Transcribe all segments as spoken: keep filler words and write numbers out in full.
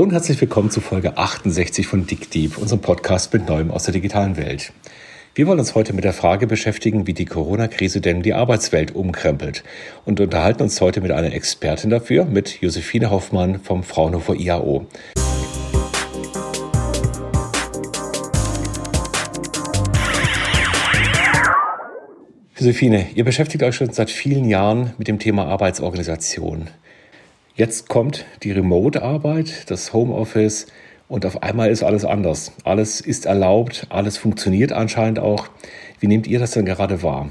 Hallo und herzlich willkommen zu Folge achtundsechzig von DigDeep, unserem Podcast mit Neuem aus der digitalen Welt. Wir wollen uns heute mit der Frage beschäftigen, wie die Corona-Krise denn die Arbeitswelt umkrempelt und unterhalten uns heute mit einer Expertin dafür, mit Josefine Hoffmann vom Fraunhofer I A O. Josefine, ihr beschäftigt euch schon seit vielen Jahren mit dem Thema Arbeitsorganisation. Jetzt kommt die Remote-Arbeit, das Homeoffice und auf einmal ist alles anders. Alles ist erlaubt, alles funktioniert anscheinend auch. Wie nehmt ihr das denn gerade wahr?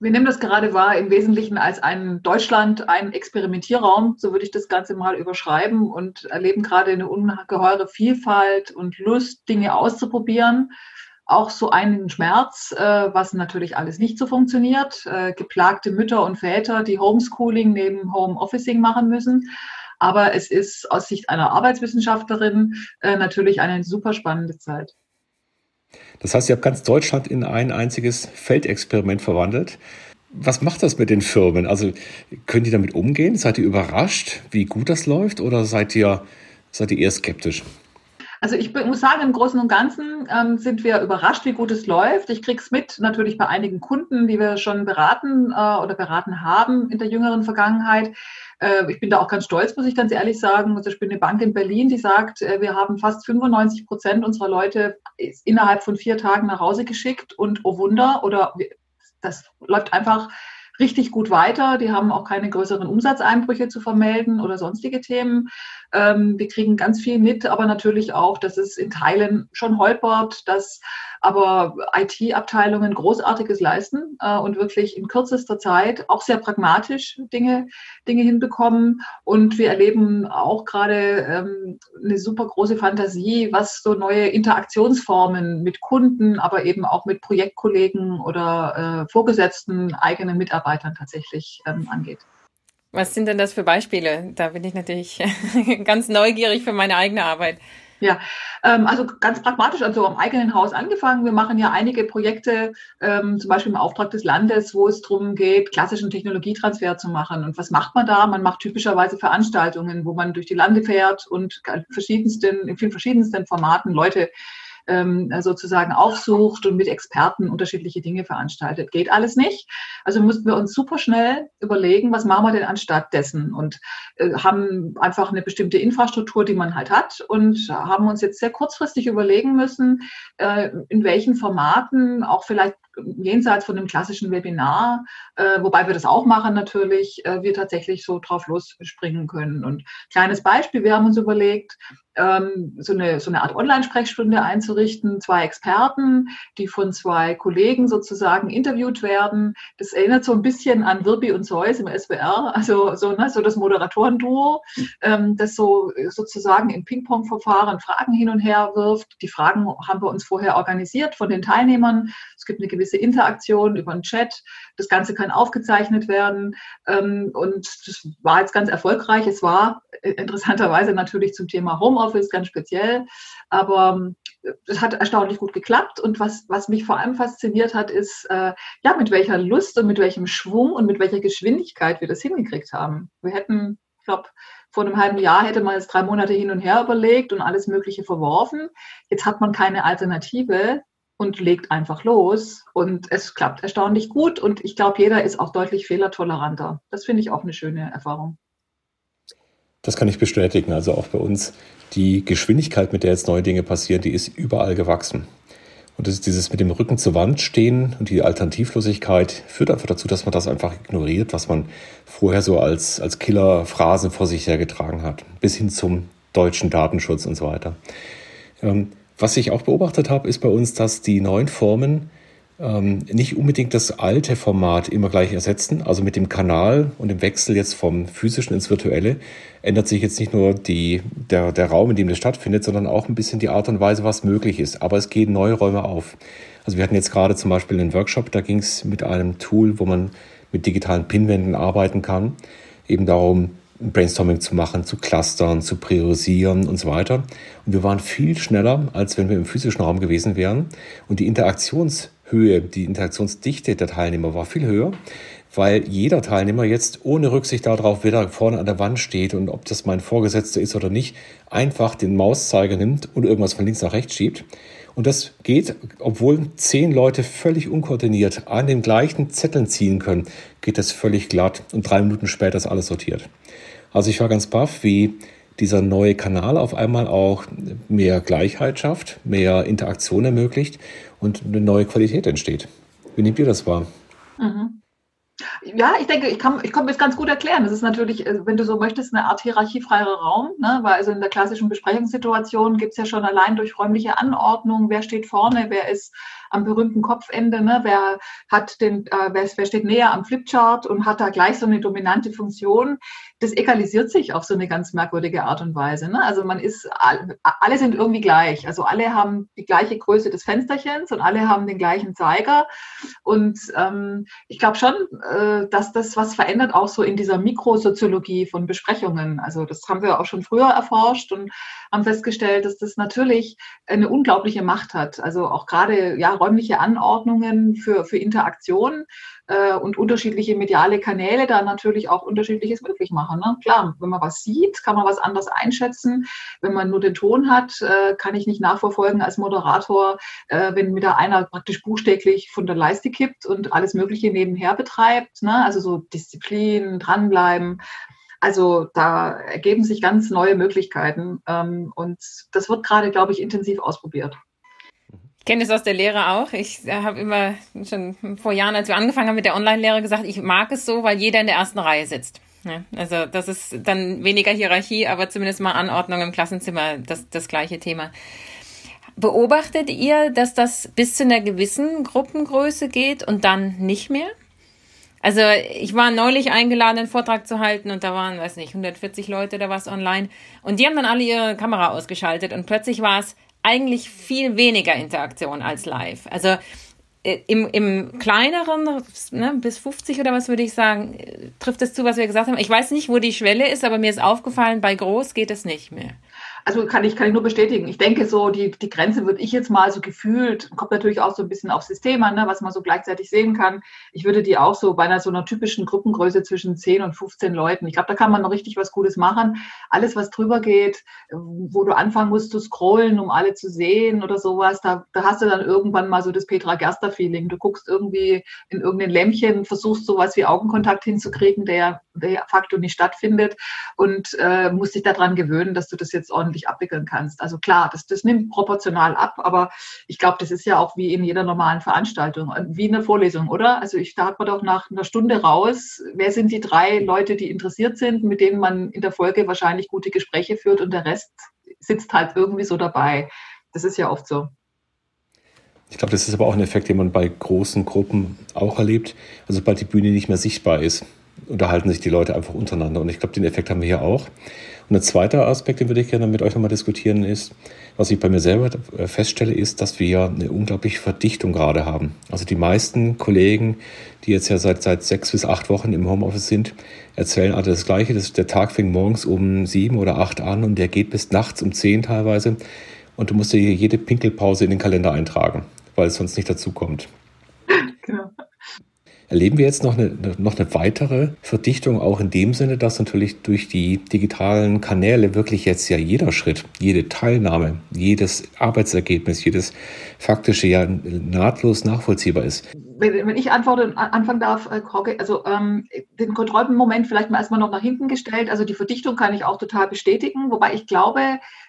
Wir nehmen das gerade wahr im Wesentlichen als ein Deutschland, ein Experimentierraum, so würde ich das Ganze mal überschreiben, und erleben gerade eine ungeheure Vielfalt und Lust, Dinge auszuprobieren. Auch so einen Schmerz, äh, was natürlich alles nicht so funktioniert. Äh, geplagte Mütter und Väter, die Homeschooling neben Homeofficing machen müssen. Aber es ist aus Sicht einer Arbeitswissenschaftlerin äh, natürlich eine super spannende Zeit. Das heißt, ihr habt ganz Deutschland in ein einziges Feldexperiment verwandelt. Was macht das mit den Firmen? Also können die damit umgehen? Seid ihr überrascht, wie gut das läuft, oder seid ihr, seid ihr eher skeptisch? Also ich muss sagen, im Großen und Ganzen ähm, sind wir überrascht, wie gut es läuft. Ich kriege es mit, natürlich bei einigen Kunden, die wir schon beraten äh, oder beraten haben in der jüngeren Vergangenheit. Äh, ich bin da auch ganz stolz, muss ich ganz ehrlich sagen. Also ich bin eine Bank in Berlin, die sagt, äh, wir haben fast fünfundneunzig Prozent unserer Leute innerhalb von vier Tagen nach Hause geschickt. Und oh Wunder, oder das läuft einfach richtig gut weiter. Die haben auch keine größeren Umsatzeinbrüche zu vermelden oder sonstige Themen. Ähm, wir kriegen ganz viel mit, aber natürlich auch, dass es in Teilen schon holpert, dass aber I T-Abteilungen Großartiges leisten äh, und wirklich in kürzester Zeit auch sehr pragmatisch Dinge, Dinge hinbekommen. Und wir erleben auch gerade ähm, eine super große Fantasie, was so neue Interaktionsformen mit Kunden, aber eben auch mit Projektkollegen oder äh, Vorgesetzten, eigenen Mitarbeitern tatsächlich ähm, angeht. Was sind denn das für Beispiele? Da bin ich natürlich ganz neugierig für meine eigene Arbeit. Ja, ähm, also ganz pragmatisch, also am eigenen Haus angefangen. Wir machen ja einige Projekte, ähm, zum Beispiel im Auftrag des Landes, wo es darum geht, klassischen Technologietransfer zu machen. Und was macht man da? Man macht typischerweise Veranstaltungen, wo man durch die Lande fährt und verschiedensten, in vielen verschiedensten Formaten Leute sozusagen aufsucht und mit Experten unterschiedliche Dinge veranstaltet. Geht alles nicht. Also mussten wir uns super schnell überlegen, was machen wir denn anstatt dessen, und äh, haben einfach eine bestimmte Infrastruktur, die man halt hat, und haben uns jetzt sehr kurzfristig überlegen müssen, äh, in welchen Formaten, auch vielleicht jenseits von dem klassischen Webinar, äh, wobei wir das auch machen natürlich, äh, wir tatsächlich so drauf losspringen können. Und kleines Beispiel, wir haben uns überlegt, ähm, so eine, so eine Art Online-Sprechstunde einzurichten, zwei Experten, die von zwei Kollegen sozusagen interviewt werden. Das erinnert so ein bisschen an Wirbi und Zeus im S W R, also so, ne, so das Moderatorenduo, ähm, das so sozusagen im Ping-Pong-Verfahren Fragen hin und her wirft. Die Fragen haben wir uns vorher organisiert von den Teilnehmern. Es gibt eine gewisse Diese Interaktion über den Chat. Das Ganze kann aufgezeichnet werden, und das war jetzt ganz erfolgreich. Es war interessanterweise natürlich zum Thema Homeoffice ganz speziell, aber es hat erstaunlich gut geklappt. Und was, was mich vor allem fasziniert hat, ist, ja, mit welcher Lust und mit welchem Schwung und mit welcher Geschwindigkeit wir das hingekriegt haben. Wir hätten, ich glaube, vor einem halben Jahr hätte man jetzt drei Monate hin und her überlegt und alles Mögliche verworfen. Jetzt hat man keine Alternative und legt einfach los, und es klappt erstaunlich gut, und ich glaube, jeder ist auch deutlich fehlertoleranter. Das finde ich auch eine schöne Erfahrung. Das kann ich bestätigen, also auch bei uns. Die Geschwindigkeit, mit der jetzt neue Dinge passieren, die ist überall gewachsen. Und das ist dieses mit dem Rücken zur Wand stehen und die Alternativlosigkeit führt einfach dazu, dass man das einfach ignoriert, was man vorher so als, als Killer-Phrasen vor sich hergetragen hat, bis hin zum deutschen Datenschutz und so weiter. Ähm, Was ich auch beobachtet habe, ist bei uns, dass die neuen Formen ähm, nicht unbedingt das alte Format immer gleich ersetzen. Also mit dem Kanal und dem Wechsel jetzt vom Physischen ins Virtuelle ändert sich jetzt nicht nur die, der, der Raum, in dem das stattfindet, sondern auch ein bisschen die Art und Weise, was möglich ist. Aber es gehen neue Räume auf. Also wir hatten jetzt gerade zum Beispiel einen Workshop, da ging es mit einem Tool, wo man mit digitalen Pinwänden arbeiten kann, eben darum, Brainstorming zu machen, zu clustern, zu priorisieren und so weiter. Und wir waren viel schneller, als wenn wir im physischen Raum gewesen wären. Und die Interaktionshöhe, die Interaktionsdichte der Teilnehmer war viel höher, weil jeder Teilnehmer jetzt ohne Rücksicht darauf, wer da vorne an der Wand steht und ob das mein Vorgesetzter ist oder nicht, einfach den Mauszeiger nimmt und irgendwas von links nach rechts schiebt. Und das geht, obwohl zehn Leute völlig unkoordiniert an den gleichen Zetteln ziehen können, geht das völlig glatt und drei Minuten später ist alles sortiert. Also ich war ganz baff, wie dieser neue Kanal auf einmal auch mehr Gleichheit schafft, mehr Interaktion ermöglicht und eine neue Qualität entsteht. Wie nehmt ihr das wahr? Mhm. Ja, ich denke, ich kann, ich kann mir das ganz gut erklären. Das ist natürlich, wenn du so möchtest, eine Art hierarchiefreier Raum, ne? Weil also in der klassischen Besprechungssituation gibt es ja schon allein durch räumliche Anordnung, wer steht vorne, wer ist am berühmten Kopfende, ne? wer hat den, äh, wer, wer steht näher am Flipchart und hat da gleich so eine dominante Funktion. Das egalisiert sich auf so eine ganz merkwürdige Art und Weise. Ne? Also man ist, alle sind irgendwie gleich. Also alle haben die gleiche Größe des Fensterchens und alle haben den gleichen Zeiger. Und ähm, ich glaube schon, äh, dass das was verändert, auch so in dieser Mikrosoziologie von Besprechungen. Also das haben wir auch schon früher erforscht und haben festgestellt, dass das natürlich eine unglaubliche Macht hat. Also auch gerade ja räumliche Anordnungen für, für Interaktionen. Und unterschiedliche mediale Kanäle da natürlich auch Unterschiedliches möglich machen. Ne? Klar, wenn man was sieht, kann man was anders einschätzen. Wenn man nur den Ton hat, kann ich nicht nachverfolgen als Moderator, wenn mir da einer praktisch buchstäblich von der Leiste kippt und alles Mögliche nebenher betreibt. Ne? Also so Disziplin, dranbleiben. Also da ergeben sich ganz neue Möglichkeiten. Und das wird gerade, glaube ich, intensiv ausprobiert. Ich kenne das aus der Lehre auch. Ich habe immer schon vor Jahren, als wir angefangen haben mit der Online-Lehre, gesagt, ich mag es so, weil jeder in der ersten Reihe sitzt. Ja, also das ist dann weniger Hierarchie, aber zumindest mal Anordnung im Klassenzimmer, das, das gleiche Thema. Beobachtet ihr, dass das bis zu einer gewissen Gruppengröße geht und dann nicht mehr? Also ich war neulich eingeladen, einen Vortrag zu halten und da waren, weiß nicht, hundertvierzig Leute oder was online und die haben dann alle ihre Kamera ausgeschaltet und plötzlich war es eigentlich viel weniger Interaktion als live. Also im, im kleineren, ne, bis fünfzig oder was würde ich sagen, trifft es zu, was wir gesagt haben. Ich weiß nicht, wo die Schwelle ist, aber mir ist aufgefallen, bei groß geht es nicht mehr. Also kann ich, kann ich nur bestätigen. Ich denke so, die, die Grenze würde ich jetzt mal so gefühlt, kommt natürlich auch so ein bisschen aufs System an, ne, was man so gleichzeitig sehen kann. Ich würde die auch so bei einer so einer typischen Gruppengröße zwischen zehn und fünfzehn Leuten. Ich glaube, da kann man noch richtig was Gutes machen. Alles, was drüber geht, wo du anfangen musst zu scrollen, um alle zu sehen oder sowas, da, da hast du dann irgendwann mal so das Petra Gerster-Feeling. Du guckst irgendwie in irgendein Lämpchen, versuchst sowas wie Augenkontakt hinzukriegen, der der facto nicht stattfindet und äh, musst dich daran gewöhnen, dass du das jetzt ordentlich abwickeln kannst. Also klar, das, das nimmt proportional ab, aber ich glaube, das ist ja auch wie in jeder normalen Veranstaltung, wie eine Vorlesung, oder? Also ich starte mal doch nach einer Stunde raus, wer sind die drei Leute, die interessiert sind, mit denen man in der Folge wahrscheinlich gute Gespräche führt und der Rest sitzt halt irgendwie so dabei. Das ist ja oft so. Ich glaube, das ist aber auch ein Effekt, den man bei großen Gruppen auch erlebt, also sobald die Bühne nicht mehr sichtbar ist. Unterhalten sich die Leute einfach untereinander. Und ich glaube, den Effekt haben wir hier auch. Und ein zweiter Aspekt, den würde ich gerne mit euch nochmal diskutieren, ist, was ich bei mir selber feststelle, ist, dass wir eine unglaubliche Verdichtung gerade haben. Also die meisten Kollegen, die jetzt ja seit, seit sechs bis acht Wochen im Homeoffice sind, erzählen alle das Gleiche. Das, der Tag fängt morgens um sieben oder acht an und der geht bis nachts um zehn teilweise. Und du musst dir jede Pinkelpause in den Kalender eintragen, weil es sonst nicht dazu kommt. Genau. Erleben wir jetzt noch eine, noch eine weitere Verdichtung, auch in dem Sinne, dass natürlich durch die digitalen Kanäle wirklich jetzt ja jeder Schritt, jede Teilnahme, jedes Arbeitsergebnis, jedes faktische ja nahtlos nachvollziehbar ist. Wenn, wenn ich antworte, anfangen darf, Korke, also ähm, den Kontrollmoment vielleicht mal erstmal noch nach hinten gestellt. Also die Verdichtung kann ich auch total bestätigen, wobei ich glaube,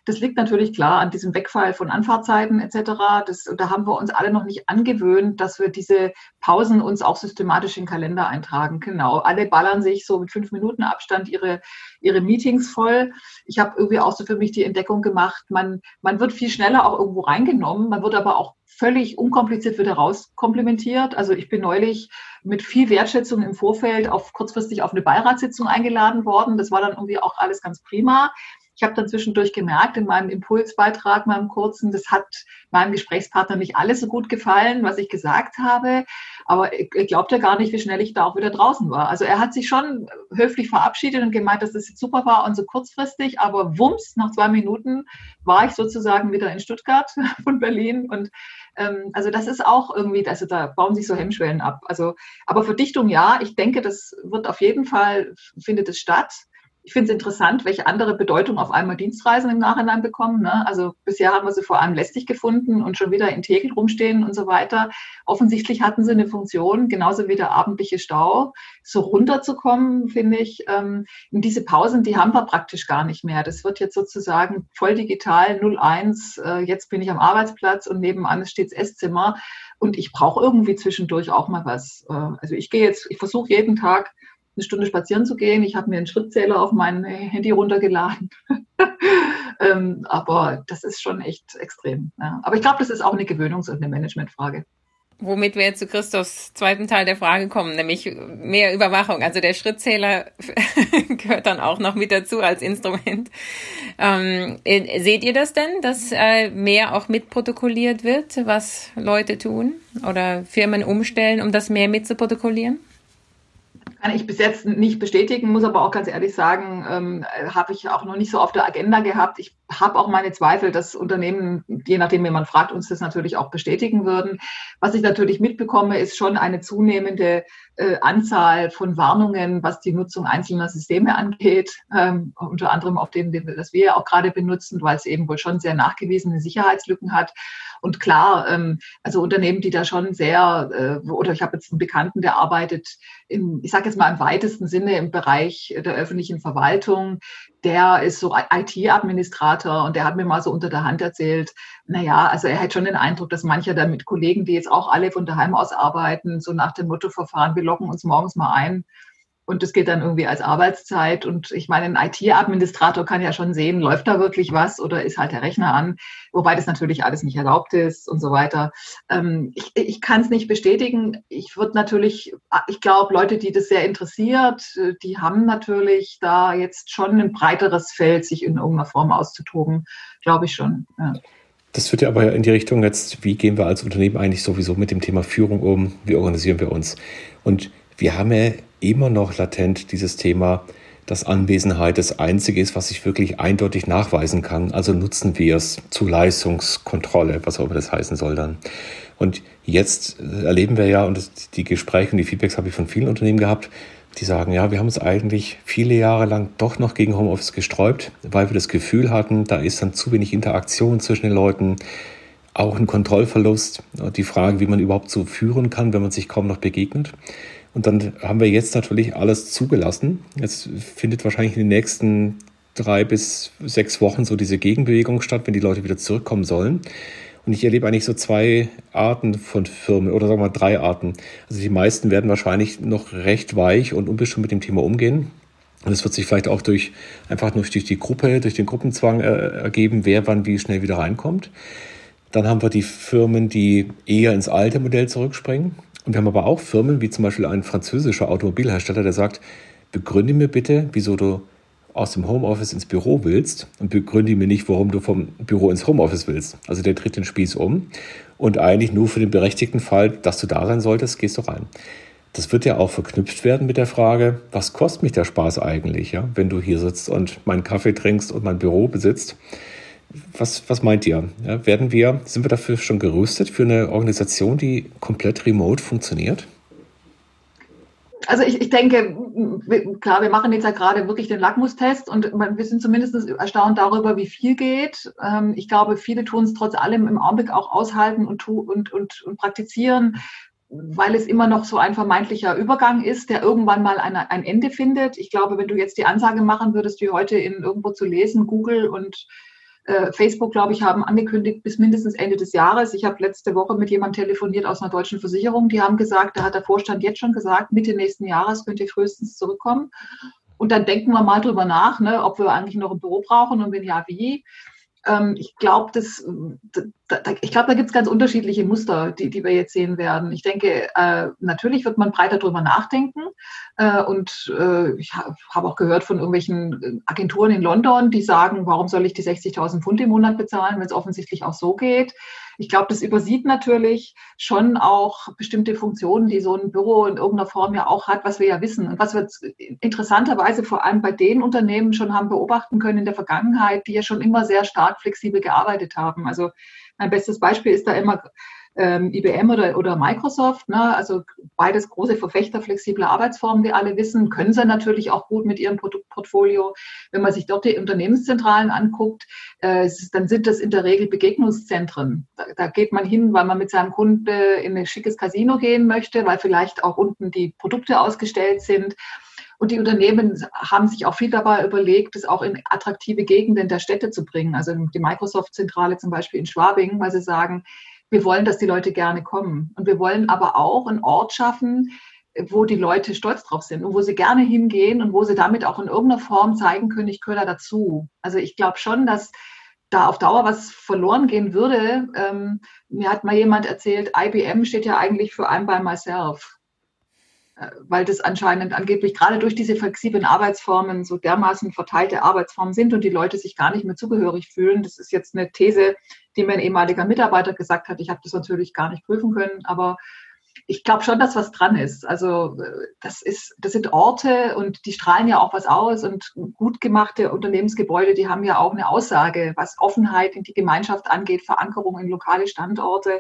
das liegt natürlich klar an diesem Wegfall von Anfahrtzeiten et cetera. Das, da haben wir uns alle noch nicht angewöhnt, dass wir diese Pausen uns auch systematisch in den Kalender eintragen. Genau, alle ballern sich so mit fünf Minuten Abstand ihre, ihre Meetings voll. Ich habe irgendwie auch so für mich die Entdeckung gemacht, man, man wird viel schneller auch irgendwo reingenommen, man wird aber auch völlig unkompliziert wieder rauskomplimentiert. Also ich bin neulich mit viel Wertschätzung im Vorfeld auf kurzfristig auf eine Beiratssitzung eingeladen worden. Das war dann irgendwie auch alles ganz prima. Ich habe dann zwischendurch gemerkt, in meinem Impulsbeitrag, meinem kurzen, das hat meinem Gesprächspartner nicht alles so gut gefallen, was ich gesagt habe. Aber er glaubt ja gar nicht, wie schnell ich da auch wieder draußen war. Also er hat sich schon höflich verabschiedet und gemeint, dass das jetzt super war und so kurzfristig. Aber wumms, nach zwei Minuten war ich sozusagen wieder in Stuttgart von Berlin. Und ähm, also das ist auch irgendwie, also da bauen sich so Hemmschwellen ab. Also, aber Verdichtung ja, ich denke, das wird auf jeden Fall, findet es statt. Ich finde es interessant, welche andere Bedeutung auf einmal Dienstreisen im Nachhinein bekommen. Ne? Also bisher haben wir sie vor allem lästig gefunden und schon wieder in Tegel rumstehen und so weiter. Offensichtlich hatten sie eine Funktion, genauso wie der abendliche Stau, so runterzukommen, finde ich. Ähm, diese Pausen, die haben wir praktisch gar nicht mehr. Das wird jetzt sozusagen voll digital, null eins, äh, jetzt bin ich am Arbeitsplatz und nebenan ist stets Esszimmer. Und ich brauche irgendwie zwischendurch auch mal was. Äh, also ich gehe jetzt, ich versuche jeden Tag, eine Stunde spazieren zu gehen. Ich habe mir einen Schrittzähler auf mein Handy runtergeladen. ähm, aber das ist schon echt extrem. Ja. Aber ich glaube, das ist auch eine Gewöhnungs- und eine Managementfrage. Womit wir jetzt zu Christophs zweiten Teil der Frage kommen, nämlich mehr Überwachung. Also der Schrittzähler gehört dann auch noch mit dazu als Instrument. Ähm, seht ihr das denn, dass äh, mehr auch mitprotokolliert wird, was Leute tun oder Firmen umstellen, um das mehr mitzuprotokollieren? Kann ich bis jetzt nicht bestätigen, muss aber auch ganz ehrlich sagen, ähm, habe ich auch noch nicht so auf der Agenda gehabt. Ich habe auch meine Zweifel, dass Unternehmen, je nachdem, wen man fragt, uns das natürlich auch bestätigen würden. Was ich natürlich mitbekomme, ist schon eine zunehmende äh, Anzahl von Warnungen, was die Nutzung einzelner Systeme angeht, ähm, unter anderem auf dem, das wir ja auch gerade benutzen, weil es eben wohl schon sehr nachgewiesene Sicherheitslücken hat. Und klar, ähm, also Unternehmen, die da schon sehr, äh, oder ich habe jetzt einen Bekannten, der arbeitet, im, ich sage jetzt mal im weitesten Sinne im Bereich der öffentlichen Verwaltung, der ist so I T-Administrator und der hat mir mal so unter der Hand erzählt, naja, also er hat schon den Eindruck, dass mancher da mit Kollegen, die jetzt auch alle von daheim aus arbeiten, so nach dem Motto verfahren, wir locken uns morgens mal ein. Und das geht dann irgendwie als Arbeitszeit. Und ich meine, ein I T-Administrator kann ja schon sehen, läuft da wirklich was oder ist halt der Rechner an, wobei das natürlich alles nicht erlaubt ist und so weiter. Ähm, ich ich kann es nicht bestätigen. Ich würde natürlich, ich glaube, Leute, die das sehr interessiert, die haben natürlich da jetzt schon ein breiteres Feld, sich in irgendeiner Form auszutoben, glaube ich schon. Ja. Das führt ja aber in die Richtung jetzt, wie gehen wir als Unternehmen eigentlich sowieso mit dem Thema Führung um? Wie organisieren wir uns? Und wir haben ja immer noch latent dieses Thema, dass Anwesenheit das Einzige ist, was ich wirklich eindeutig nachweisen kann. Also nutzen wir es zur Leistungskontrolle, was auch immer das heißen soll dann. Und jetzt erleben wir ja, und das, die Gespräche und die Feedbacks habe ich von vielen Unternehmen gehabt, die sagen, ja, wir haben uns eigentlich viele Jahre lang doch noch gegen Homeoffice gesträubt, weil wir das Gefühl hatten, da ist dann zu wenig Interaktion zwischen den Leuten, auch ein Kontrollverlust, die Frage, wie man überhaupt so führen kann, wenn man sich kaum noch begegnet. Und dann haben wir jetzt natürlich alles zugelassen. Jetzt findet wahrscheinlich in den nächsten drei bis sechs Wochen so diese Gegenbewegung statt, wenn die Leute wieder zurückkommen sollen. Und ich erlebe eigentlich so zwei Arten von Firmen oder sagen wir mal drei Arten. Also die meisten werden wahrscheinlich noch recht weich und unbestimmt mit dem Thema umgehen. Und das wird sich vielleicht auch durch einfach nur durch die Gruppe, durch den Gruppenzwang ergeben, wer wann wie schnell wieder reinkommt. Dann haben wir die Firmen, die eher ins alte Modell zurückspringen. Und wir haben aber auch Firmen, wie zum Beispiel ein französischer Automobilhersteller, der sagt, begründe mir bitte, wieso du aus dem Homeoffice ins Büro willst und begründe mir nicht, warum du vom Büro ins Homeoffice willst. Also der dreht den Spieß um und eigentlich nur für den berechtigten Fall, dass du da sein solltest, gehst du rein. Das wird ja auch verknüpft werden mit der Frage, was kostet mich der Spaß eigentlich, ja, wenn du hier sitzt und meinen Kaffee trinkst und mein Büro besitzt. Was, was meint ihr? Ja, werden wir, sind wir dafür schon gerüstet für eine Organisation, die komplett remote funktioniert? Also ich, ich denke, klar, wir machen jetzt ja gerade wirklich den Lackmustest und wir sind zumindest erstaunt darüber, wie viel geht. Ich glaube, viele tun es trotz allem im Augenblick auch aushalten und, und, und, und praktizieren, weil es immer noch so ein vermeintlicher Übergang ist, der irgendwann mal eine, ein Ende findet. Ich glaube, wenn du jetzt die Ansage machen würdest, wie heute in irgendwo zu lesen, Google und Facebook, glaube ich, haben angekündigt bis mindestens Ende des Jahres. Ich habe letzte Woche mit jemandem telefoniert aus einer deutschen Versicherung. Die haben gesagt, da hat der Vorstand jetzt schon gesagt, Mitte nächsten Jahres könnt ihr frühestens zurückkommen. Und dann denken wir mal drüber nach, ne, ob wir eigentlich noch ein Büro brauchen und wenn ja, wie. ähm, ich glaube, da, glaub, da gibt es ganz unterschiedliche Muster, die, die wir jetzt sehen werden. Ich denke, äh, natürlich wird man breiter drüber nachdenken. Äh, und äh, ich habe hab auch gehört von irgendwelchen Agenturen in London, die sagen, warum soll ich die sechzigtausend Pfund im Monat bezahlen, wenn es offensichtlich auch so geht. Ich glaube, das übersieht natürlich schon auch bestimmte Funktionen, die so ein Büro in irgendeiner Form ja auch hat, was wir ja wissen. Und was wir interessanterweise vor allem bei den Unternehmen schon haben beobachten können in der Vergangenheit, die ja schon immer sehr stark flexibel gearbeitet haben. Also mein bestes Beispiel ist da immer ähm, I B M oder, oder Microsoft, ne? Also beides große Verfechter flexibler Arbeitsformen, wie alle wissen, können sie natürlich auch gut mit ihrem Produktportfolio. Wenn man sich dort die Unternehmenszentralen anguckt, äh, dann sind das in der Regel Begegnungszentren. Da, da geht man hin, weil man mit seinem Kunden in ein schickes Casino gehen möchte, weil vielleicht auch unten die Produkte ausgestellt sind. Und die Unternehmen haben sich auch viel dabei überlegt, das auch in attraktive Gegenden der Städte zu bringen. Also die Microsoft-Zentrale zum Beispiel in Schwabing, weil sie sagen, wir wollen, dass die Leute gerne kommen. Und wir wollen aber auch einen Ort schaffen, wo die Leute stolz drauf sind und wo sie gerne hingehen und wo sie damit auch in irgendeiner Form zeigen können, ich gehöre dazu. Also ich glaube schon, dass da auf Dauer was verloren gehen würde. Ähm, mir hat mal jemand erzählt, I B M steht ja eigentlich für I'm by myself. Weil das anscheinend angeblich gerade durch diese flexiblen Arbeitsformen so dermaßen verteilte Arbeitsformen sind und die Leute sich gar nicht mehr zugehörig fühlen. Das ist jetzt eine These, die mir ein ehemaliger Mitarbeiter gesagt hat. Ich habe das natürlich gar nicht prüfen können, aber ich glaube schon, dass was dran ist. Also das ist, das sind Orte und die strahlen ja auch was aus und gut gemachte Unternehmensgebäude, die haben ja auch eine Aussage, was Offenheit in die Gemeinschaft angeht, Verankerung in lokale Standorte.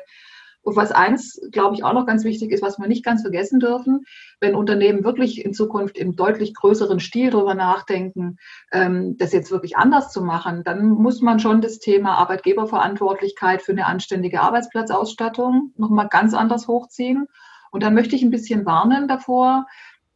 Und was eins, glaube ich, auch noch ganz wichtig ist, was wir nicht ganz vergessen dürfen, wenn Unternehmen wirklich in Zukunft im deutlich größeren Stil darüber nachdenken, das jetzt wirklich anders zu machen, dann muss man schon das Thema Arbeitgeberverantwortlichkeit für eine anständige Arbeitsplatzausstattung nochmal ganz anders hochziehen. Und dann möchte ich ein bisschen warnen davor.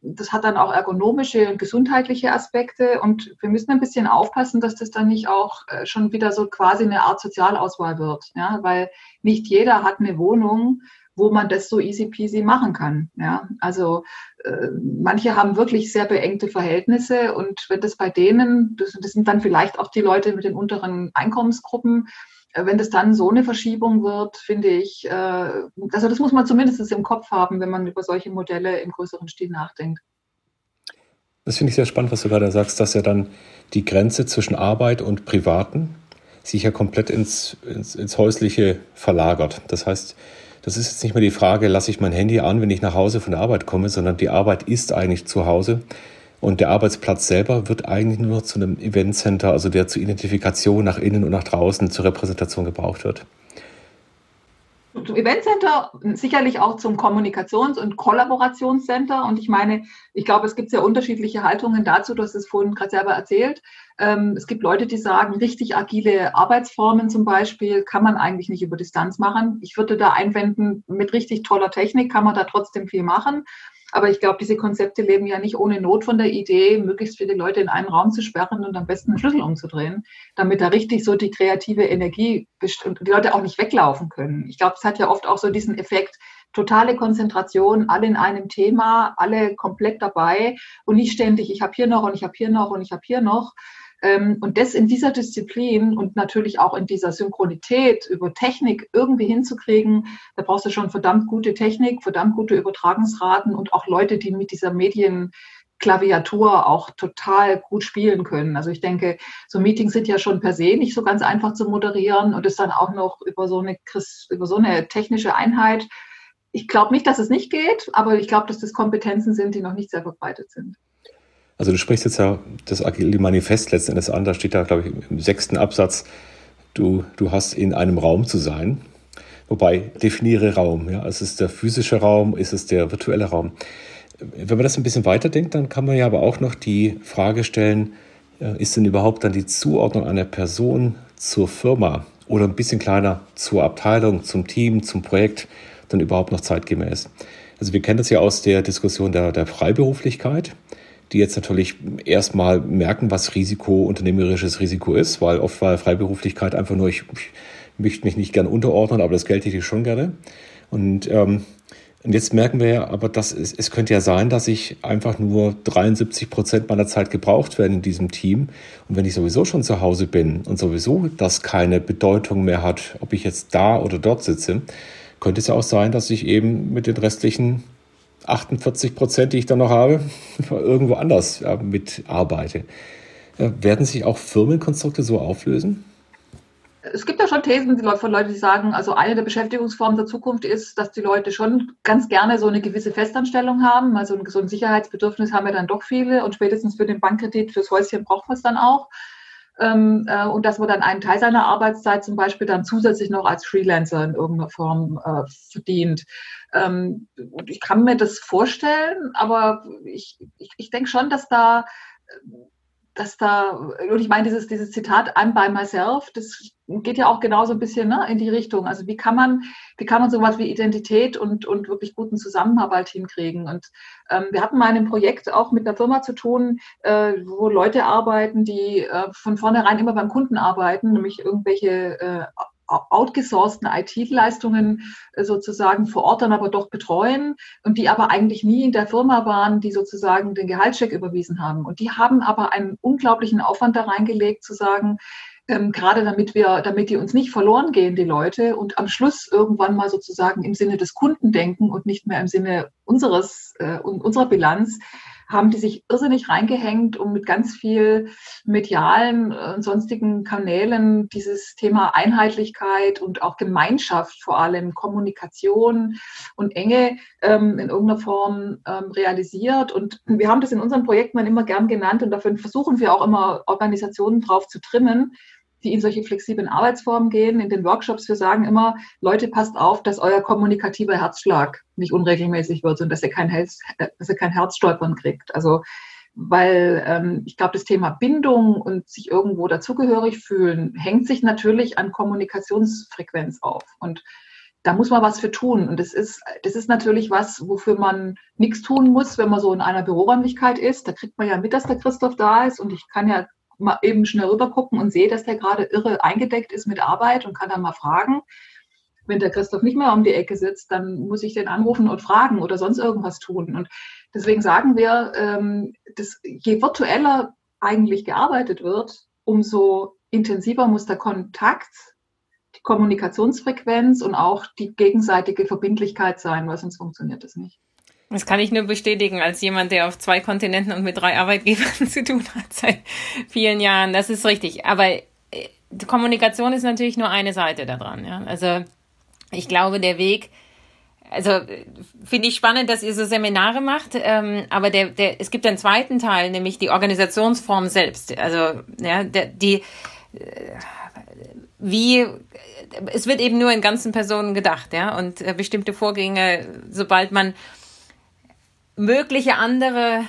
Das hat dann auch ergonomische und gesundheitliche Aspekte. Und wir müssen ein bisschen aufpassen, dass das dann nicht auch schon wieder so quasi eine Art Sozialauswahl wird. Ja? Weil nicht jeder hat eine Wohnung, wo man das so easy peasy machen kann. Ja? Also äh, manche haben wirklich sehr beengte Verhältnisse. Und wenn das bei denen, das, das sind dann vielleicht auch die Leute mit den unteren Einkommensgruppen, wenn das dann so eine Verschiebung wird, finde ich, also das muss man zumindest im Kopf haben, wenn man über solche Modelle im größeren Stil nachdenkt. Das finde ich sehr spannend, was du gerade sagst, dass ja dann die Grenze zwischen Arbeit und Privaten sich ja komplett ins, ins, ins Häusliche verlagert. Das heißt, das ist jetzt nicht mehr die Frage, lasse ich mein Handy an, wenn ich nach Hause von der Arbeit komme, sondern die Arbeit ist eigentlich zu Hause. Und der Arbeitsplatz selber wird eigentlich nur noch zu einem Eventcenter, also der zur Identifikation nach innen und nach draußen, zur Repräsentation gebraucht wird. Zum Eventcenter, sicherlich auch zum Kommunikations- und Kollaborationscenter. Und ich meine, ich glaube, es gibt sehr unterschiedliche Haltungen dazu, du hast es vorhin gerade selber erzählt. Es gibt Leute, die sagen, richtig agile Arbeitsformen zum Beispiel kann man eigentlich nicht über Distanz machen. Ich würde da einwenden, mit richtig toller Technik kann man da trotzdem viel machen. Aber ich glaube, diese Konzepte leben ja nicht ohne Not von der Idee, möglichst viele Leute in einen Raum zu sperren und am besten einen Schlüssel umzudrehen, damit da richtig so die kreative Energie und die Leute auch nicht weglaufen können. Ich glaube, es hat ja oft auch so diesen Effekt, totale Konzentration, alle in einem Thema, alle komplett dabei und nicht ständig, ich habe hier noch und ich habe hier noch und ich habe hier noch. Und das in dieser Disziplin und natürlich auch in dieser Synchronität über Technik irgendwie hinzukriegen, da brauchst du schon verdammt gute Technik, verdammt gute Übertragungsraten und auch Leute, die mit dieser Medienklaviatur auch total gut spielen können. Also ich denke, so Meetings sind ja schon per se nicht so ganz einfach zu moderieren und es dann auch noch über so eine, über so eine technische Einheit. Ich glaube nicht, dass es nicht geht, aber ich glaube, dass das Kompetenzen sind, die noch nicht sehr verbreitet sind. Also du sprichst jetzt ja das Agile Manifest letzten Endes an, da steht da, glaube ich, im sechsten Absatz, du, du hast in einem Raum zu sein. Wobei, definiere Raum. Ja? Ist es der physische Raum, ist es der virtuelle Raum? Wenn man das ein bisschen weiterdenkt, dann kann man ja aber auch noch die Frage stellen, ist denn überhaupt dann die Zuordnung einer Person zur Firma oder ein bisschen kleiner zur Abteilung, zum Team, zum Projekt dann überhaupt noch zeitgemäß? Also wir kennen das ja aus der Diskussion der, der Freiberuflichkeit, die jetzt natürlich erstmal merken, was Risiko, unternehmerisches Risiko ist, weil oft war Freiberuflichkeit einfach nur, ich, ich möchte mich nicht gern unterordnen, aber das Geld hätte ich schon gerne. Und ähm, Und jetzt merken wir ja aber, dass es, es könnte ja sein, dass ich einfach nur dreiundsiebzig Prozent meiner Zeit gebraucht werde in diesem Team. Und wenn ich sowieso schon zu Hause bin und sowieso das keine Bedeutung mehr hat, ob ich jetzt da oder dort sitze, könnte es ja auch sein, dass ich eben mit den restlichen achtundvierzig Prozent, die ich dann noch habe, irgendwo anders mitarbeite. Werden sich auch Firmenkonstrukte so auflösen? Es gibt ja schon Thesen von Leuten, die sagen, also eine der Beschäftigungsformen der Zukunft ist, dass die Leute schon ganz gerne so eine gewisse Festanstellung haben. Also so ein Sicherheitsbedürfnis haben ja dann doch viele und spätestens für den Bankkredit, fürs Häuschen braucht man es dann auch. Und dass man dann einen Teil seiner Arbeitszeit zum Beispiel dann zusätzlich noch als Freelancer in irgendeiner Form verdient. Und ich kann mir das vorstellen, aber ich, ich, ich denke schon, dass da... dass da, und ich meine, dieses, dieses Zitat "I'm by myself", das geht ja auch genauso ein bisschen, ne, in die Richtung. Also wie kann man, wie kann man sowas wie Identität und, und wirklich guten Zusammenarbeit hinkriegen? Und ähm, wir hatten mal in einem Projekt auch mit einer Firma zu tun, äh, wo Leute arbeiten, die äh, von vornherein immer beim Kunden arbeiten, nämlich irgendwelche äh, outgesourcten I T-Leistungen sozusagen vor Ort dann aber doch betreuen und die aber eigentlich nie in der Firma waren, die sozusagen den Gehaltscheck überwiesen haben. Und die haben aber einen unglaublichen Aufwand da reingelegt, zu sagen, ähm, gerade damit wir, damit die uns nicht verloren gehen, die Leute, und am Schluss irgendwann mal sozusagen im Sinne des Kunden denken und nicht mehr im Sinne unseres äh, unserer Bilanz, haben die sich irrsinnig reingehängt, um mit ganz viel medialen und sonstigen Kanälen dieses Thema Einheitlichkeit und auch Gemeinschaft, vor allem Kommunikation und Enge ähm, in irgendeiner Form ähm, realisiert. Und wir haben das in unseren Projekten dann immer gern genannt und dafür versuchen wir auch immer Organisationen drauf zu trimmen, die in solche flexiblen Arbeitsformen gehen. In den Workshops, wir sagen immer, Leute, passt auf, dass euer kommunikativer Herzschlag nicht unregelmäßig wird und dass ihr kein, Herz, dass ihr kein Herzstolpern kriegt. Also, weil ähm, ich glaube, das Thema Bindung und sich irgendwo dazugehörig fühlen, hängt sich natürlich an Kommunikationsfrequenz auf. Und da muss man was für tun. Und das ist, das ist natürlich was, wofür man nichts tun muss, wenn man so in einer Büroräumlichkeit ist. Da kriegt man ja mit, dass der Christoph da ist und ich kann ja mal eben schnell rüber gucken und sehe, dass der gerade irre eingedeckt ist mit Arbeit und kann dann mal fragen. Wenn der Christoph nicht mehr um die Ecke sitzt, dann muss ich den anrufen und fragen oder sonst irgendwas tun. Und deswegen sagen wir, ähm, dass je virtueller eigentlich gearbeitet wird, umso intensiver muss der Kontakt, die Kommunikationsfrequenz und auch die gegenseitige Verbindlichkeit sein, weil sonst funktioniert das nicht. Das kann ich nur bestätigen, als jemand, der auf zwei Kontinenten und mit drei Arbeitgebern zu tun hat seit vielen Jahren. Das ist richtig. Aber die Kommunikation ist natürlich nur eine Seite daran. Ja? Also ich glaube, der Weg, also finde ich spannend, dass ihr so Seminare macht, ähm, aber der, der, es gibt einen zweiten Teil, nämlich die Organisationsform selbst. Also ja, der, die, äh, wie... Es wird eben nur in ganzen Personen gedacht, ja, und äh, bestimmte Vorgänge, sobald man mögliche andere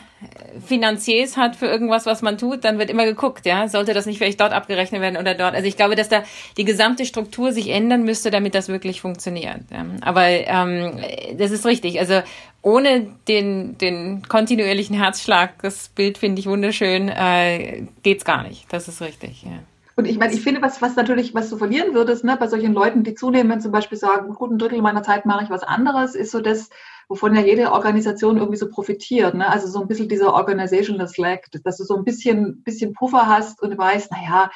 Finanziers hat für irgendwas, was man tut, dann wird immer geguckt, ja, sollte das nicht vielleicht dort abgerechnet werden oder dort. Also ich glaube, dass da die gesamte Struktur sich ändern müsste, damit das wirklich funktioniert. Ja. Aber ähm, das ist richtig. Also ohne den den kontinuierlichen Herzschlag, das Bild finde ich wunderschön, äh, geht's gar nicht. Das ist richtig, ja. Und ich meine, ich finde, was, was natürlich, was du verlieren würdest, ne, bei solchen Leuten, die zunehmend zum Beispiel sagen, gut, ein Drittel meiner Zeit mache ich was anderes, ist so das, wovon ja jede Organisation irgendwie so profitiert, ne? Also so ein bisschen dieser organizational slack, dass du so ein bisschen, bisschen Puffer hast und weißt, naja,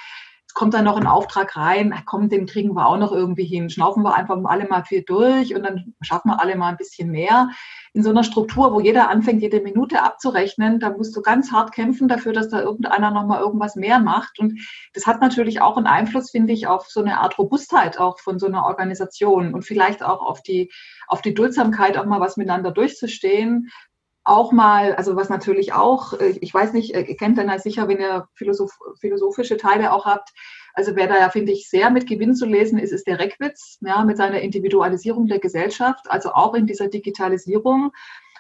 es kommt dann noch ein Auftrag rein, ach komm, den kriegen wir auch noch irgendwie hin, schnaufen wir einfach alle mal viel durch und dann schaffen wir alle mal ein bisschen mehr. In so einer Struktur, wo jeder anfängt, jede Minute abzurechnen, da musst du ganz hart kämpfen dafür, dass da irgendeiner nochmal irgendwas mehr macht. Und das hat natürlich auch einen Einfluss, finde ich, auf so eine Art Robustheit auch von so einer Organisation und vielleicht auch auf die, auf die Duldsamkeit, auch mal was miteinander durchzustehen. Auch mal, also was natürlich auch, ich weiß nicht, ihr kennt dann ja sicher, wenn ihr Philosoph- philosophische Teile auch habt, also wer da ja, finde ich, sehr mit Gewinn zu lesen ist, ist der Reckwitz, ja, mit seiner Individualisierung der Gesellschaft, also auch in dieser Digitalisierung.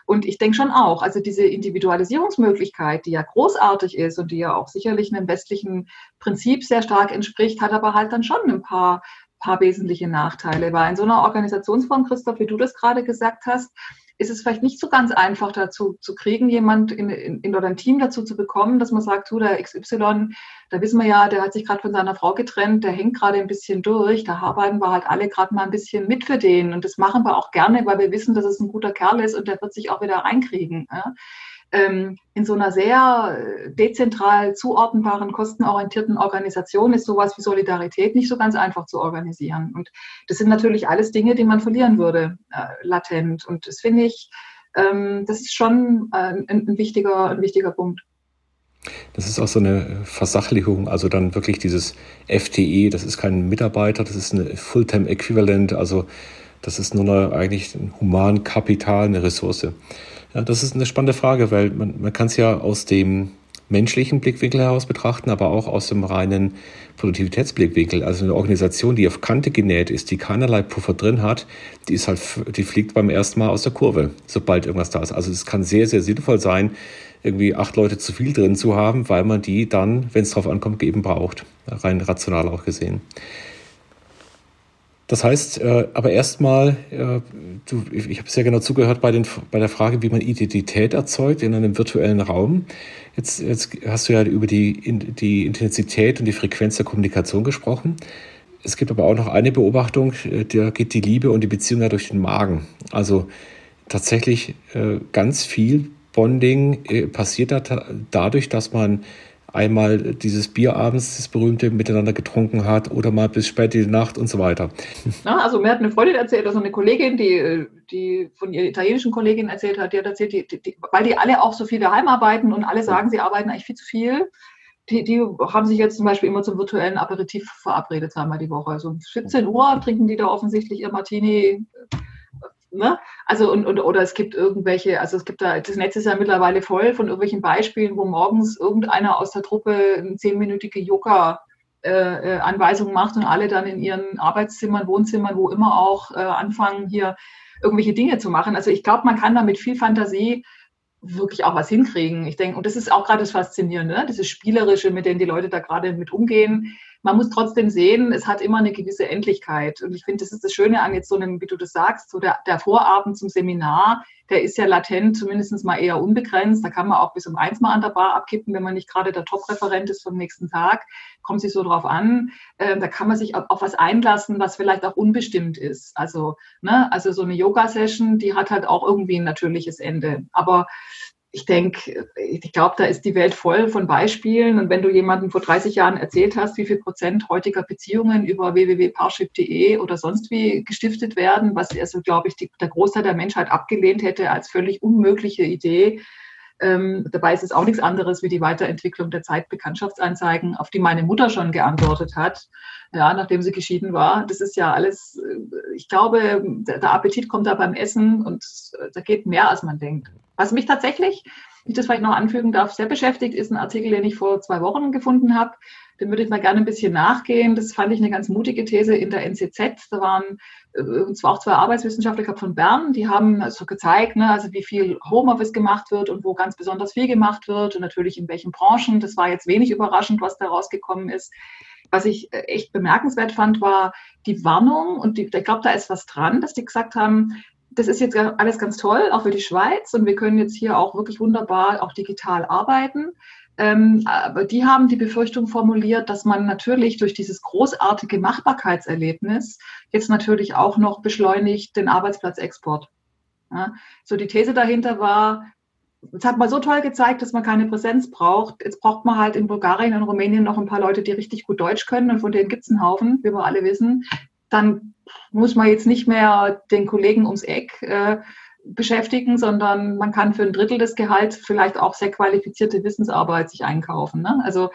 Und ich denke schon auch, also diese Individualisierungsmöglichkeit, die ja großartig ist und die ja auch sicherlich einem westlichen Prinzip sehr stark entspricht, hat aber halt dann schon ein paar, paar wesentliche Nachteile, weil in so einer Organisationsform, Christoph, wie du das gerade gesagt hast, ist es vielleicht nicht so ganz einfach dazu zu kriegen, jemand in, in, in oder ein Team dazu zu bekommen, dass man sagt, du, der X Y, da wissen wir ja, der hat sich gerade von seiner Frau getrennt, der hängt gerade ein bisschen durch, da arbeiten wir halt alle gerade mal ein bisschen mit für den und das machen wir auch gerne, weil wir wissen, dass es ein guter Kerl ist und der wird sich auch wieder reinkriegen. Ja? Ähm, in so einer sehr dezentral zuordnbaren, kostenorientierten Organisation ist sowas wie Solidarität nicht so ganz einfach zu organisieren. Und das sind natürlich alles Dinge, die man verlieren würde, äh, latent. Und das finde ich, ähm, das ist schon äh, ein, ein, wichtiger, ein wichtiger Punkt. Das ist auch so eine Versachlichung, also dann wirklich dieses F T E, das ist kein Mitarbeiter, das ist eine Fulltime-Äquivalent, also das ist nur eine, eigentlich ein Humankapital, eine Ressource. Ja, das ist eine spannende Frage, weil man, man kann es ja aus dem menschlichen Blickwinkel heraus betrachten, aber auch aus dem reinen Produktivitätsblickwinkel. Also eine Organisation, die auf Kante genäht ist, die keinerlei Puffer drin hat, die ist halt, die fliegt beim ersten Mal aus der Kurve, sobald irgendwas da ist. Also es kann sehr, sehr sinnvoll sein, irgendwie acht Leute zu viel drin zu haben, weil man die dann, wenn es drauf ankommt, eben braucht. Rein rational auch gesehen. Das heißt, äh, aber erstmal, äh, du, ich habe sehr genau zugehört bei, den, bei der Frage, wie man Identität erzeugt in einem virtuellen Raum. Jetzt, jetzt hast du ja über die, in, die Intensität und die Frequenz der Kommunikation gesprochen. Es gibt aber auch noch eine Beobachtung, äh, da geht die Liebe und die Beziehung ja durch den Magen. Also tatsächlich äh, ganz viel Bonding äh, passiert da, dadurch, dass man einmal dieses Bier abends, das berühmte, miteinander getrunken hat oder mal bis spät in die Nacht und so weiter. Na, also mir hat eine Freundin erzählt, also eine Kollegin, die, die von ihrer italienischen Kollegin erzählt hat, die hat erzählt, die, die, weil die alle auch so viel daheim arbeiten und alle sagen, sie arbeiten eigentlich viel zu viel. Die, die haben sich jetzt zum Beispiel immer zum virtuellen Aperitif verabredet, zweimal die Woche. Also um siebzehn Uhr trinken die da offensichtlich ihr Martini. Ne? Also und, und oder es gibt irgendwelche, also es gibt da, das Netz ist ja mittlerweile voll von irgendwelchen Beispielen, wo morgens irgendeiner aus der Truppe eine zehnminütige Yoga-Anweisung äh, macht und alle dann in ihren Arbeitszimmern, Wohnzimmern, wo immer auch äh, anfangen, hier irgendwelche Dinge zu machen. Also ich glaube, man kann da mit viel Fantasie wirklich auch was hinkriegen. Ich denke, und das ist auch gerade das Faszinierende, ne? Dieses Spielerische, mit dem die Leute da gerade mit umgehen. Man muss trotzdem sehen, es hat immer eine gewisse Endlichkeit. Und ich finde, das ist das Schöne an jetzt so einem, wie du das sagst, so der, der Vorabend zum Seminar, der ist ja latent zumindest mal eher unbegrenzt. Da kann man auch bis um eins mal an der Bar abkippen, wenn man nicht gerade der Top-Referent ist vom nächsten Tag. Kommt sich so drauf an. Ähm, da kann man sich auf, auf was einlassen, was vielleicht auch unbestimmt ist. Also, ne? Also so eine Yoga-Session, die hat halt auch irgendwie ein natürliches Ende. Aber ich denke, ich glaube, da ist die Welt voll von Beispielen. Und wenn du jemandem vor dreißig Jahren erzählt hast, wie viel Prozent heutiger Beziehungen über w w w punkt parship punkt d e oder sonst wie gestiftet werden, was also, glaube ich, die, der Großteil der Menschheit abgelehnt hätte als völlig unmögliche Idee. Ähm, dabei ist es auch nichts anderes wie die Weiterentwicklung der Zeitbekanntschaftsanzeigen, auf die meine Mutter schon geantwortet hat, ja, nachdem sie geschieden war. Das ist ja alles, ich glaube, der, der Appetit kommt da beim Essen und da geht mehr, als man denkt. Was mich tatsächlich, wenn ich das vielleicht noch anfügen darf, sehr beschäftigt, ist ein Artikel, den ich vor zwei Wochen gefunden habe. Dem würde ich mal gerne ein bisschen nachgehen. Das fand ich eine ganz mutige These in der N Z Z. Da waren und zwar auch zwei Arbeitswissenschaftler, ich glaube von Bern, die haben so gezeigt, ne, also wie viel Homeoffice gemacht wird und wo ganz besonders viel gemacht wird und natürlich in welchen Branchen. Das war jetzt wenig überraschend, was da rausgekommen ist. Was ich echt bemerkenswert fand, war die Warnung und die, ich glaube, da ist was dran, dass die gesagt haben, das ist jetzt alles ganz toll, auch für die Schweiz und wir können jetzt hier auch wirklich wunderbar auch digital arbeiten. Ähm, aber die haben die Befürchtung formuliert, dass man natürlich durch dieses großartige Machbarkeitserlebnis jetzt natürlich auch noch beschleunigt den Arbeitsplatzexport. Ja, so die These dahinter war, es hat mal so toll gezeigt, dass man keine Präsenz braucht. Jetzt braucht man halt in Bulgarien und Rumänien noch ein paar Leute, die richtig gut Deutsch können und von denen gibt es einen Haufen, wie wir alle wissen. Dann muss man jetzt nicht mehr den Kollegen ums Eck äh, beschäftigen, sondern man kann für ein Drittel des Gehalts vielleicht auch sehr qualifizierte Wissensarbeit sich einkaufen. Ne? Also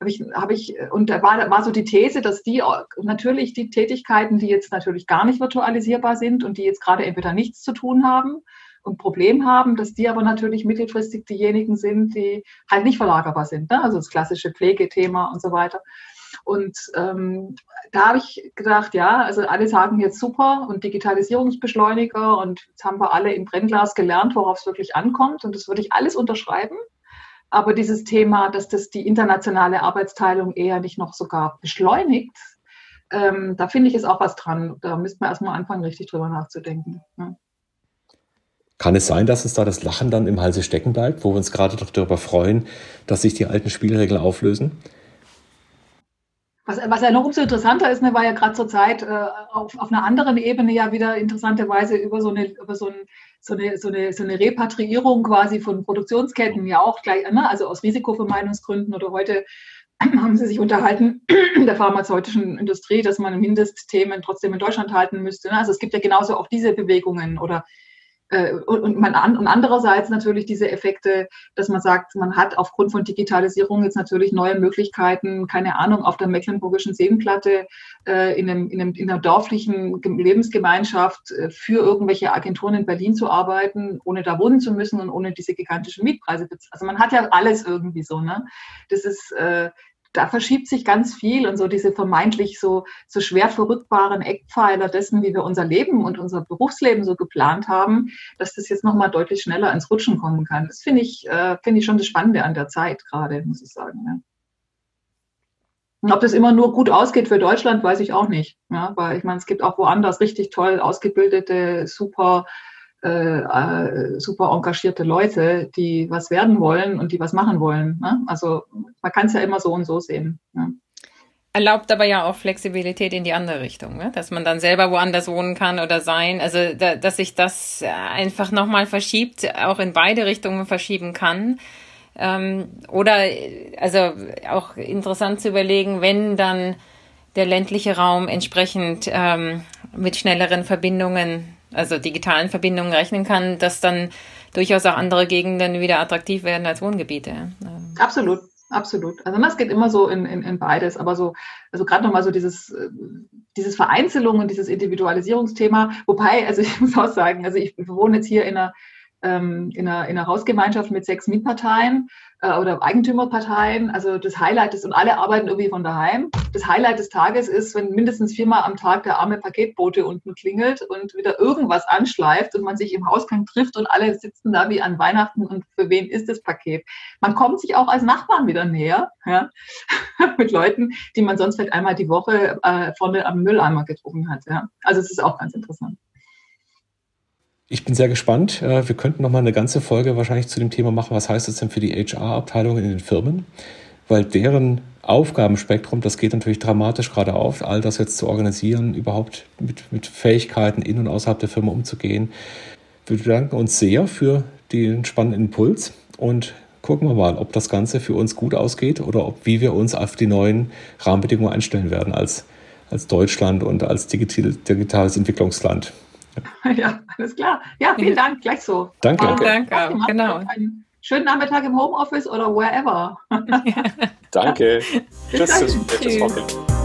habe ich, hab ich, und da war, war so die These, dass die natürlich die Tätigkeiten, die jetzt natürlich gar nicht virtualisierbar sind und die jetzt gerade entweder nichts zu tun haben und ein Problem haben, dass die aber natürlich mittelfristig diejenigen sind, die halt nicht verlagerbar sind. Ne? Also das klassische Pflegethema und so weiter. Und ähm, da habe ich gedacht, ja, also alle sagen jetzt super und Digitalisierungsbeschleuniger und jetzt haben wir alle im Brennglas gelernt, worauf es wirklich ankommt und das würde ich alles unterschreiben. Aber dieses Thema, dass das die internationale Arbeitsteilung eher nicht noch sogar beschleunigt, ähm, da finde ich es auch was dran. Da müsste man erstmal anfangen, richtig drüber nachzudenken. Ne? Kann es sein, dass es da das Lachen dann im Halse stecken bleibt, wo wir uns gerade doch darüber freuen, dass sich die alten Spielregeln auflösen? Was, was ja noch umso interessanter ist, ne, war ja gerade zur Zeit äh, auf, auf einer anderen Ebene ja wieder interessanterweise über so eine, über so ein, so eine, so eine, so eine Repatriierung quasi von Produktionsketten ja auch gleich, ne, also aus Risikovermeidungsgründen oder heute haben sie sich unterhalten in der pharmazeutischen Industrie, dass man Mindestthemen trotzdem in Deutschland halten müsste. Ne? Also es gibt ja genauso auch diese Bewegungen oder äh, und, und, man an, und andererseits natürlich diese Effekte, dass man sagt, man hat aufgrund von Digitalisierung jetzt natürlich neue Möglichkeiten, keine Ahnung, auf der mecklenburgischen Seenplatte äh, in, einem, in, einem, in einer dorflichen Lebensgemeinschaft äh, für irgendwelche Agenturen in Berlin zu arbeiten, ohne da wohnen zu müssen und ohne diese gigantischen Mietpreise. Also man hat ja alles irgendwie so. Ne? Das ist... Äh, Da verschiebt sich ganz viel und so diese vermeintlich so, so schwer verrückbaren Eckpfeiler dessen, wie wir unser Leben und unser Berufsleben so geplant haben, dass das jetzt nochmal deutlich schneller ins Rutschen kommen kann. Das finde ich, äh, finde ich schon das Spannende an der Zeit gerade, muss ich sagen. Ja. Und ob das immer nur gut ausgeht für Deutschland, weiß ich auch nicht. Ja, weil ich meine, es gibt auch woanders richtig toll ausgebildete, super Äh, super engagierte Leute, die was werden wollen und die was machen wollen. Ne? Also man kann es ja immer so und so sehen. Ne? Erlaubt aber ja auch Flexibilität in die andere Richtung, ne? Dass man dann selber woanders wohnen kann oder sein. Also da, dass sich das einfach nochmal verschiebt, auch in beide Richtungen verschieben kann. Ähm, oder also auch interessant zu überlegen, wenn dann der ländliche Raum entsprechend ähm, mit schnelleren Verbindungen, also digitalen Verbindungen rechnen kann, dass dann durchaus auch andere Gegenden wieder attraktiv werden als Wohngebiete. Absolut, absolut. Also es geht immer so in, in, in beides, aber so, also gerade nochmal so dieses, dieses Vereinzelung und dieses Individualisierungsthema, wobei, also ich muss auch sagen, also ich wohne jetzt hier in einer, ähm, in einer, in einer Hausgemeinschaft mit sechs Mietparteien äh, oder Eigentümerparteien, also das Highlight ist, und alle arbeiten irgendwie von daheim, das Highlight des Tages ist, wenn mindestens viermal am Tag der arme Paketbote unten klingelt und wieder irgendwas anschleift und man sich im Hausgang trifft und alle sitzen da wie an Weihnachten und für wen ist das Paket? Man kommt sich auch als Nachbarn wieder näher, ja, mit Leuten, die man sonst vielleicht einmal die Woche äh, vorne am Mülleimer getrunken hat. Ja. Also es ist auch ganz interessant. Ich bin sehr gespannt. Wir könnten nochmal eine ganze Folge wahrscheinlich zu dem Thema machen, was heißt das denn für die H R-Abteilung in den Firmen? Weil deren Aufgabenspektrum, das geht natürlich dramatisch gerade auf, all das jetzt zu organisieren, überhaupt mit, mit Fähigkeiten in und außerhalb der Firma umzugehen. Wir bedanken uns sehr für den spannenden Impuls und gucken wir mal, ob das Ganze für uns gut ausgeht oder ob wie wir uns auf die neuen Rahmenbedingungen einstellen werden als, als Deutschland und als digital, digitales Entwicklungsland. Ja, alles klar. Ja, vielen Dank. Gleich so. Danke. Danke. Danke. Genau. Einen schönen Nachmittag im Homeoffice oder wherever. Ja. Danke. Tschüss. Tschüss. Tschüss.